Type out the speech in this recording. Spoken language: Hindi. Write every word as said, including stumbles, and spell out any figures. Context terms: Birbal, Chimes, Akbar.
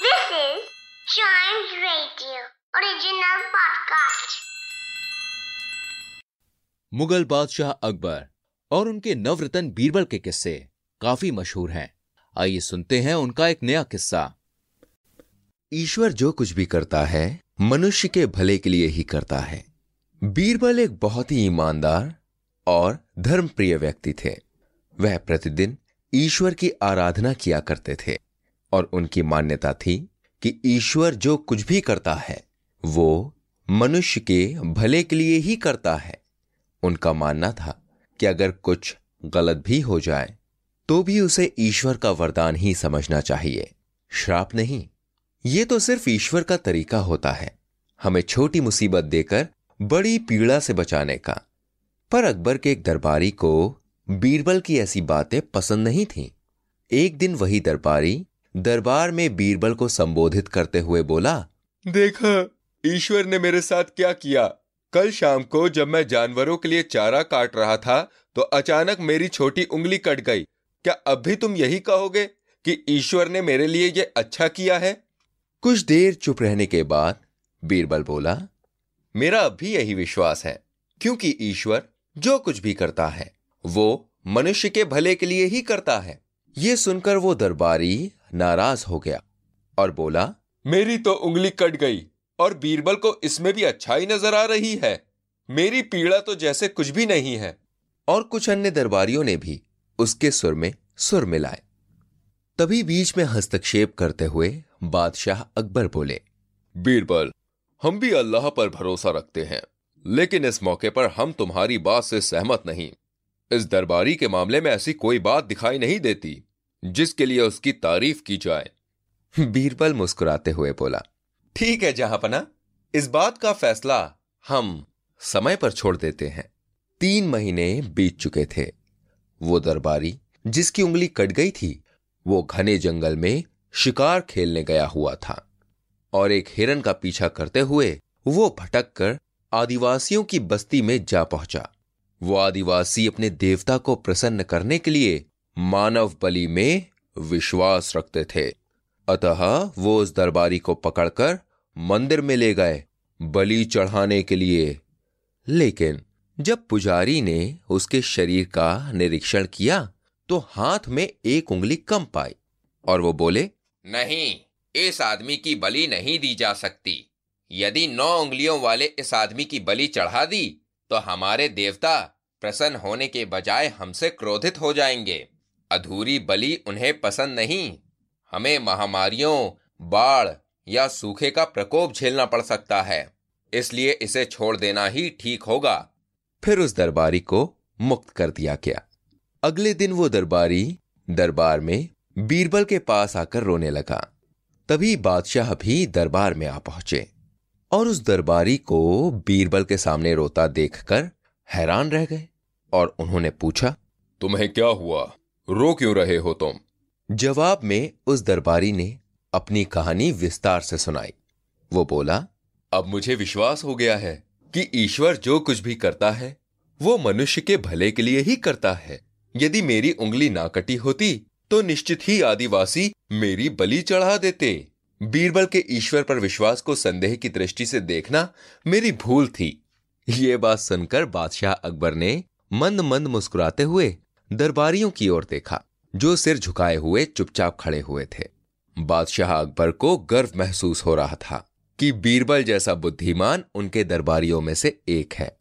This is Chimes Radio, original podcast. Mughal बादशाह अकबर और उनके नवरत्न बीरबल के किस्से काफी मशहूर हैं। आइए सुनते हैं उनका एक नया किस्सा। ईश्वर जो कुछ भी करता है मनुष्य के भले के लिए ही करता है। बीरबल एक बहुत ही ईमानदार और धर्मप्रिय व्यक्ति थे। वह प्रतिदिन ईश्वर की आराधना किया करते थे और उनकी मान्यता थी कि ईश्वर जो कुछ भी करता है वो मनुष्य के भले के लिए ही करता है। उनका मानना था कि अगर कुछ गलत भी हो जाए तो भी उसे ईश्वर का वरदान ही समझना चाहिए, श्राप नहीं। ये तो सिर्फ ईश्वर का तरीका होता है हमें छोटी मुसीबत देकर बड़ी पीड़ा से बचाने का। पर अकबर के एक दरबारी को बीरबल की ऐसी बातें पसंद नहीं थीं। एक दिन वही दरबारी दरबार में बीरबल को संबोधित करते हुए बोला, देखा ईश्वर ने मेरे साथ क्या किया। कल शाम को जब मैं जानवरों के लिए चारा काट रहा था तो अचानक मेरी छोटी उंगली कट गई। क्या अब भी तुम यही कहोगे कि ईश्वर ने मेरे लिए ये अच्छा किया है? कुछ देर चुप रहने के बाद बीरबल बोला, मेरा अब भी यही विश्वास है क्योंकि ईश्वर जो कुछ भी करता है वो मनुष्य के भले के लिए ही करता है। ये सुनकर वो दरबारी नाराज हो गया और बोला, मेरी तो उंगली कट गई और बीरबल को इसमें भी अच्छाई नजर आ रही है। मेरी पीड़ा तो जैसे कुछ भी नहीं है। और कुछ अन्य दरबारियों ने भी उसके सुर में सुर मिलाए। तभी बीच में हस्तक्षेप करते हुए बादशाह अकबर बोले, बीरबल, हम भी अल्लाह पर भरोसा रखते हैं, लेकिन इस मौके पर हम तुम्हारी बात से सहमत नहीं। इस दरबारी के मामले में ऐसी कोई बात दिखाई नहीं देती जिसके लिए उसकी तारीफ की जाए। बीरबल मुस्कुराते हुए बोला, ठीक है जहांपना, इस बात का फैसला हम समय पर छोड़ देते हैं। तीन महीने बीत चुके थे। वो दरबारी जिसकी उंगली कट गई थी वो घने जंगल में शिकार खेलने गया हुआ था और एक हिरन का पीछा करते हुए वो भटक कर आदिवासियों की बस्ती में जा पहुंचा। वो आदिवासी अपने देवता को प्रसन्न करने के लिए मानव बलि में विश्वास रखते थे, अतः वो उस दरबारी को पकड़कर मंदिर में ले गए बलि चढ़ाने के लिए। लेकिन जब पुजारी ने उसके शरीर का निरीक्षण किया तो हाथ में एक उंगली कम पाई और वो बोले, नहीं, इस आदमी की बलि नहीं दी जा सकती। यदि नौ उंगलियों वाले इस आदमी की बलि चढ़ा दी तो हमारे देवता प्रसन्न होने के बजाय हमसे क्रोधित हो जाएंगे। अधूरी बलि उन्हें पसंद नहीं। हमें महामारियों, बाढ़ या सूखे का प्रकोप झेलना पड़ सकता है, इसलिए इसे छोड़ देना ही ठीक होगा। फिर उस दरबारी को मुक्त कर दिया गया। अगले दिन वो दरबारी दरबार में बीरबल के पास आकर रोने लगा। तभी बादशाह भी दरबार में आ पहुंचे और उस दरबारी को बीरबल के सामने रोता देखकर हैरान रह गए और उन्होंने पूछा, तुम्हें क्या हुआ? रो क्यों रहे हो तुम? जवाब में उस दरबारी ने अपनी कहानी विस्तार से सुनाई। वो बोला, अब मुझे विश्वास हो गया है कि ईश्वर जो कुछ भी करता है वो मनुष्य के भले के लिए ही करता है। यदि मेरी उंगली ना कटी होती तो निश्चित ही आदिवासी मेरी बलि चढ़ा देते। बीरबल के ईश्वर पर विश्वास को संदेह की दृष्टि से देखना मेरी भूल थी। ये बात सुनकर बादशाह अकबर ने मंद मंद मुस्कुराते हुए दरबारियों की ओर देखा जो सिर झुकाए हुए चुपचाप खड़े हुए थे। बादशाह अकबर को गर्व महसूस हो रहा था कि बीरबल जैसा बुद्धिमान उनके दरबारियों में से एक है।